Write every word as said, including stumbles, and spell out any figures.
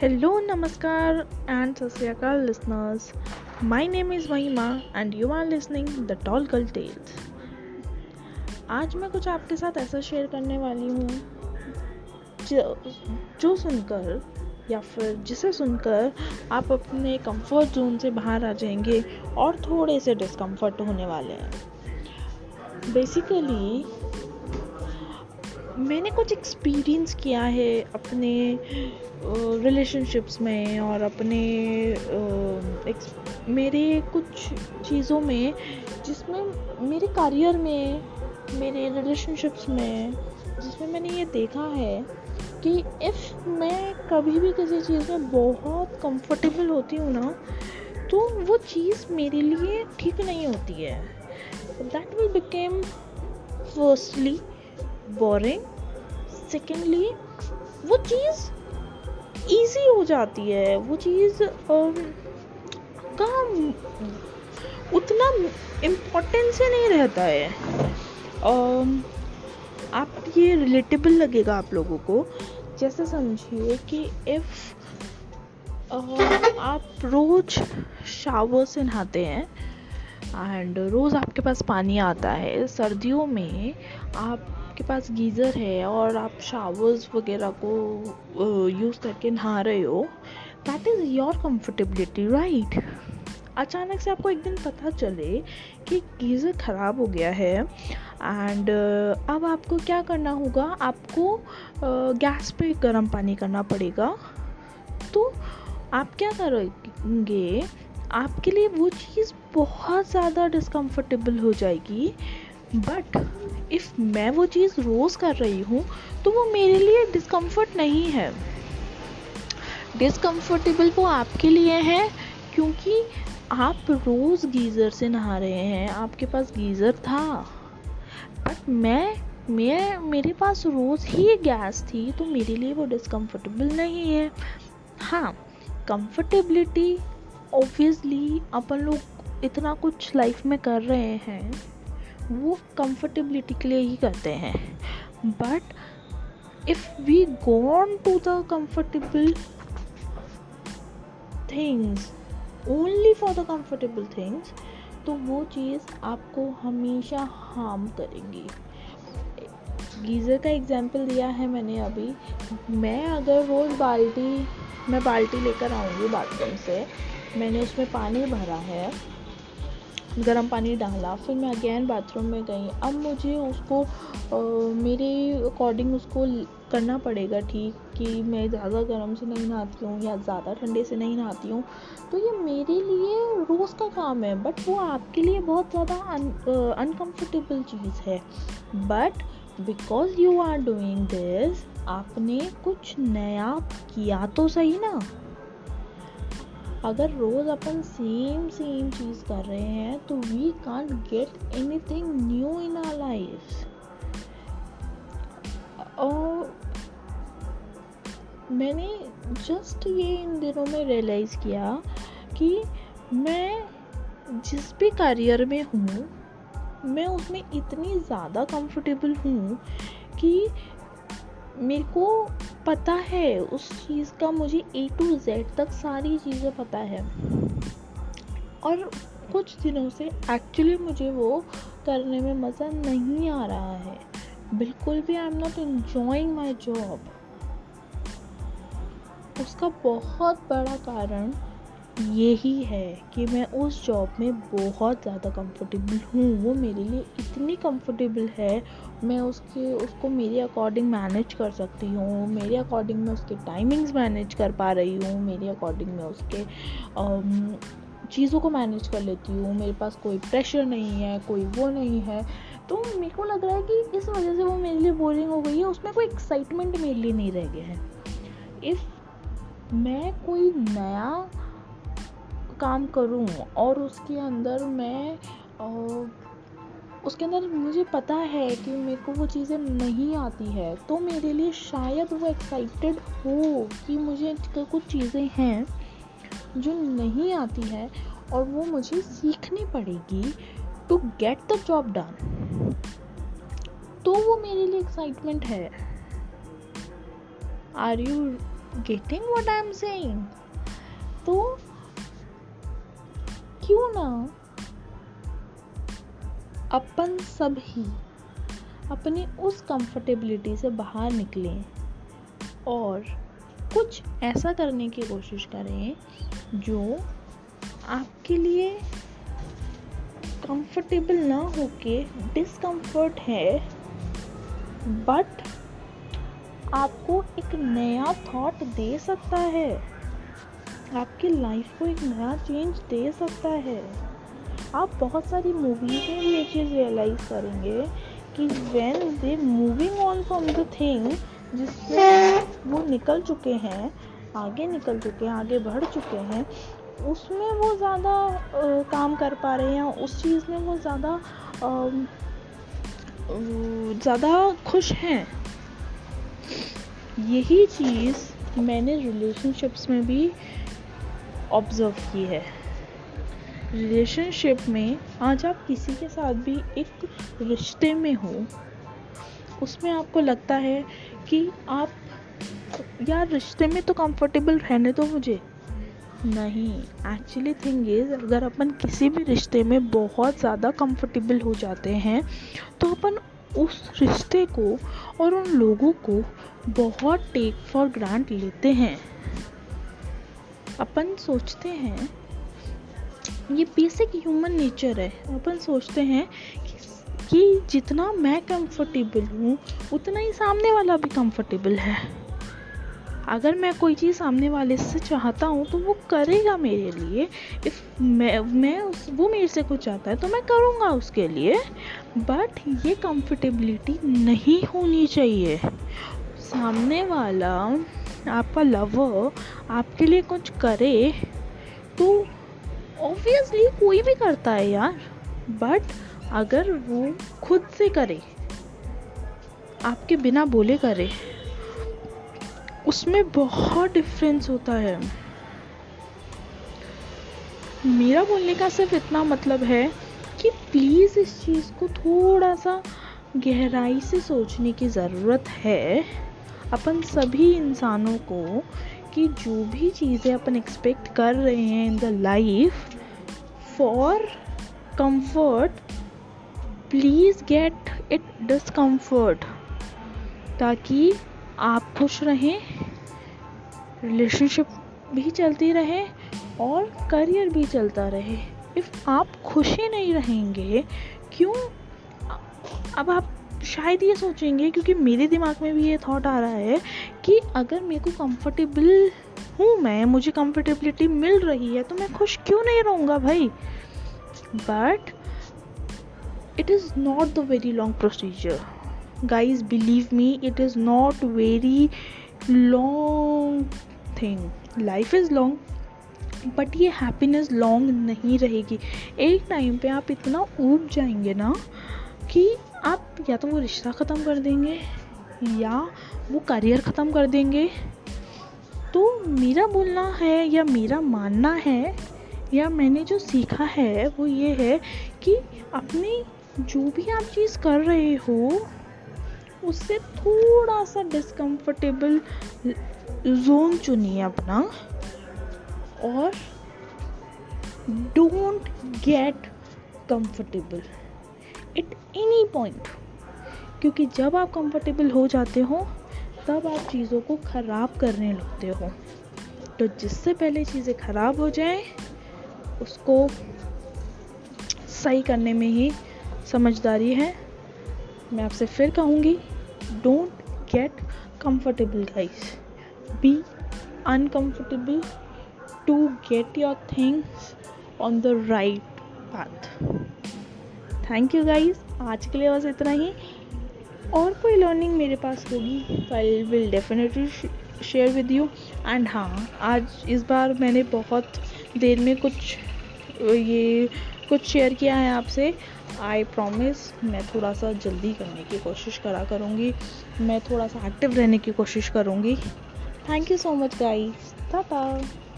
Hello, Namaskar and Sasyakal listeners. My name is Mahima and you are listening The Tall Girl Tales. आज मैं कुछ आपके साथ ऐसा शेयर करने वाली हूँ जो, जो सुनकर या फिर जिसे सुनकर आप अपने कंफर्ट जोन से बाहर आ जाएंगे और थोड़े से डिस्कम्फर्ट होने वाले हैं। बेसिकली मैंने कुछ एक्सपीरियंस किया है अपने रिलेशनशिप्स uh, में और अपने uh, exp- मेरे कुछ चीज़ों में जिसमें मेरे करियर में मेरे रिलेशनशिप्स में जिसमें मैंने ये देखा है कि इफ़ मैं कभी भी किसी चीज़ में बहुत कंफर्टेबल होती हूँ ना तो वो चीज़ मेरे लिए ठीक नहीं होती है। That will became firstly boring, secondly वो चीज़ ईजी हो जाती है, वो चीज़ का उतना इम्पोर्टेंस ही नहीं रहता है। um, आप ये रिलेटेबल लगेगा आप लोगों को। जैसे समझिए कि इफ़ uh, आप रोज़ शावर से नहाते हैं एंड रोज़ आपके पास पानी आता है, सर्दियों में आप के पास गीज़र है और आप शावर्स वगैरह को यूज़ करके नहा रहे हो, that is your comfortability right. अचानक से आपको एक दिन पता चले कि गीज़र ख़राब हो गया है एंड अब आपको क्या करना होगा, आपको गैस पे गर्म पानी करना पड़ेगा। तो आप क्या करोगे, आपके लिए वो चीज़ बहुत ज़्यादा डिस्कम्फर्टेबल हो जाएगी। बट इफ़ मैं वो चीज़ रोज़ कर रही हूँ तो वो मेरे लिए डिस्कम्फर्ट नहीं है। डिस्कम्फर्टेबल वो आपके लिए है क्योंकि आप रोज़ गीज़र से नहा रहे हैं, आपके पास गीज़र था। बट मैं मैं मेरे पास रोज़ ही गैस थी तो मेरे लिए वो डिस्कम्फर्टेबल नहीं है। हाँ, कंफर्टेबिलिटी ऑब्वियसली अपन लोग इतना कुछ लाइफ में कर रहे हैं वो कंफर्टेबिलिटी के लिए ही करते हैं। But if we gone to the comfortable things only for the comfortable things तो वो चीज़ आपको हमेशा हार्म करेगी। गीज़र का एग्जाम्पल दिया है मैंने अभी। मैं अगर रोज़ बाल्टी मैं बाल्टी लेकर आऊँगी बाथरूम से, मैंने उसमें पानी भरा है, गर्म पानी डाला, फिर मैं अगेन बाथरूम में गई, अब मुझे उसको आ, मेरे अकॉर्डिंग उसको करना पड़ेगा ठीक कि मैं ज़्यादा गर्म से नहीं नहाती हूँ या ज़्यादा ठंडे से नहीं नहाती हूँ। तो ये मेरे लिए रोज़ का काम है बट वो आपके लिए बहुत ज़्यादा अनकंफर्टेबल चीज़ है। But because you are doing this, आपने कुछ नया किया तो सही ना। अगर रोज़ अपन सेम सेम चीज़ कर रहे हैं तो we can't get anything new in our life. और मैंने जस्ट ये इन दिनों में रियलाइज़ किया कि मैं जिस भी करियर में हूँ मैं उसमें इतनी ज़्यादा कंफर्टेबल हूँ कि मेरे को पता है उस चीज़ का, मुझे ए टू जेड तक सारी चीज़ें पता है। और कुछ दिनों से एक्चुअली मुझे वो करने में मज़ा नहीं आ रहा है बिल्कुल भी। I am not enjoying my job. उसका बहुत बड़ा कारण यही है कि मैं उस जॉब में बहुत ज़्यादा कंफर्टेबल हूँ। वो मेरे लिए इतनी कंफर्टेबल है, मैं उसके उसको मेरे अकॉर्डिंग मैनेज कर सकती हूँ, मेरे अकॉर्डिंग मैं उसके टाइमिंग्स मैनेज कर पा रही हूँ, मेरे अकॉर्डिंग मैं उसके चीज़ों को मैनेज कर लेती हूँ, मेरे पास कोई प्रेशर नहीं है, कोई वो नहीं है। तो मेरे को लग रहा है कि इस वजह से वो मेरे लिए बोरिंग हो गई है, उसमें कोई एक्साइटमेंट मेरे लिए नहीं रह गया है। इफ़ मैं कोई नया काम करूं और उसके अंदर मैं आ, उसके अंदर मुझे पता है कि मेरे को वो चीज़ें नहीं आती है तो मेरे लिए शायद वो एक्साइटेड हो कि मुझे कुछ चीज़ें हैं जो नहीं आती है और वो मुझे सीखनी पड़ेगी to get the job done, तो वो मेरे लिए एक्साइटमेंट है। Are you getting what I am saying? तो क्यों ना अपन सब ही अपनी उस कंफर्टेबिलिटी से बाहर निकलें और कुछ ऐसा करने की कोशिश करें जो आपके लिए कंफर्टेबल ना होके डिसकंफर्ट है, बट आपको एक नया थॉट दे सकता है, आपकी लाइफ को एक नया चेंज दे सकता है। आप बहुत सारी मूवीज़ में भी ये चीज़ रियलाइज़ करेंगे कि when they moving on from the thing जिसमें वो निकल चुके हैं, आगे निकल चुके हैं, आगे बढ़ चुके हैं, उसमें वो ज़्यादा काम कर पा रहे हैं, उस चीज़ में वो ज़्यादा ज़्यादा खुश हैं। यही चीज़ मैंने रिलेशनशिप्स में भी ऑब्ज़र्व की है। रिलेशनशिप में आज आप किसी के साथ भी एक रिश्ते में हो, उसमें आपको लगता है कि आप यार रिश्ते में तो कंफर्टेबल रहने दो मुझे, नहीं। एक्चुअली थिंग इज़, अगर अपन किसी भी रिश्ते में बहुत ज़्यादा कंफर्टेबल हो जाते हैं तो अपन उस रिश्ते को और उन लोगों को बहुत टेक फॉर ग्रांट लेते हैं। अपन सोचते हैं, ये बेसिक ह्यूमन नेचर है, अपन सोचते हैं कि, कि जितना मैं कंफर्टेबल हूँ उतना ही सामने वाला भी कंफर्टेबल है। अगर मैं कोई चीज़ सामने वाले से चाहता हूँ तो वो करेगा मेरे लिए। इफ़ मैं मैं उस वो मेरे से कुछ चाहता है तो मैं करूँगा उसके लिए, बट ये कंफर्टेबिलिटी नहीं होनी चाहिए। सामने वाला आपका लवर आपके लिए कुछ करे तो ऑब्वियसली कोई भी करता है यार, बट अगर वो खुद से करे, आपके बिना बोले करे, उसमें बहुत डिफरेंस होता है। मेरा बोलने का सिर्फ इतना मतलब है कि प्लीज़ इस चीज़ को थोड़ा सा गहराई से सोचने की ज़रूरत है अपन सभी इंसानों को, कि जो भी चीज़ें अपन एक्सपेक्ट कर रहे हैं in the life for comfort, please get it discomfort, ताकि आप खुश रहें, रिलेशनशिप भी चलती रहे और करियर भी चलता रहे। इफ़ आप खुश ही नहीं रहेंगे, क्यों? अब आप शायद ये सोचेंगे, क्योंकि मेरे दिमाग में भी ये थॉट आ रहा है कि अगर मेरे को कंफर्टेबल हूँ मैं, मुझे कंफर्टेबिलिटी मिल रही है तो मैं खुश क्यों नहीं रहूँगा भाई। But it is not the very long procedure guys, believe me, it is not very long thing. Life is long, but ये happiness long नहीं रहेगी। एक टाइम पे आप इतना ऊब जाएंगे ना कि आप या तो वो रिश्ता ख़त्म कर देंगे या वो करियर ख़त्म कर देंगे। तो मेरा बोलना है या मेरा मानना है या मैंने जो सीखा है वो ये है कि अपनी जो भी आप चीज़ कर रहे हो उससे थोड़ा सा डिसकंफर्टेबल जोन चुनिए अपना, और don't get comfortable at any point, क्योंकि जब आप कंफर्टेबल हो जाते हो तब आप चीज़ों को ख़राब करने लगते हो। तो जिससे पहले चीज़ें ख़राब हो जाएं उसको सही करने में ही समझदारी है। मैं आपसे फिर कहूँगी, don't get comfortable guys, be uncomfortable to get your things on the right path. Thank you guys, आज के लिए बस इतना ही। और कोई लर्निंग मेरे पास होगी I will definitely share with you. And हाँ, आज इस बार मैंने बहुत देर में कुछ ये कुछ शेयर किया है आपसे। आई प्रॉमिस मैं थोड़ा सा जल्दी करने की कोशिश करा करूँगी, मैं थोड़ा सा एक्टिव रहने की कोशिश करूँगी। Thank you so much guys, Tata.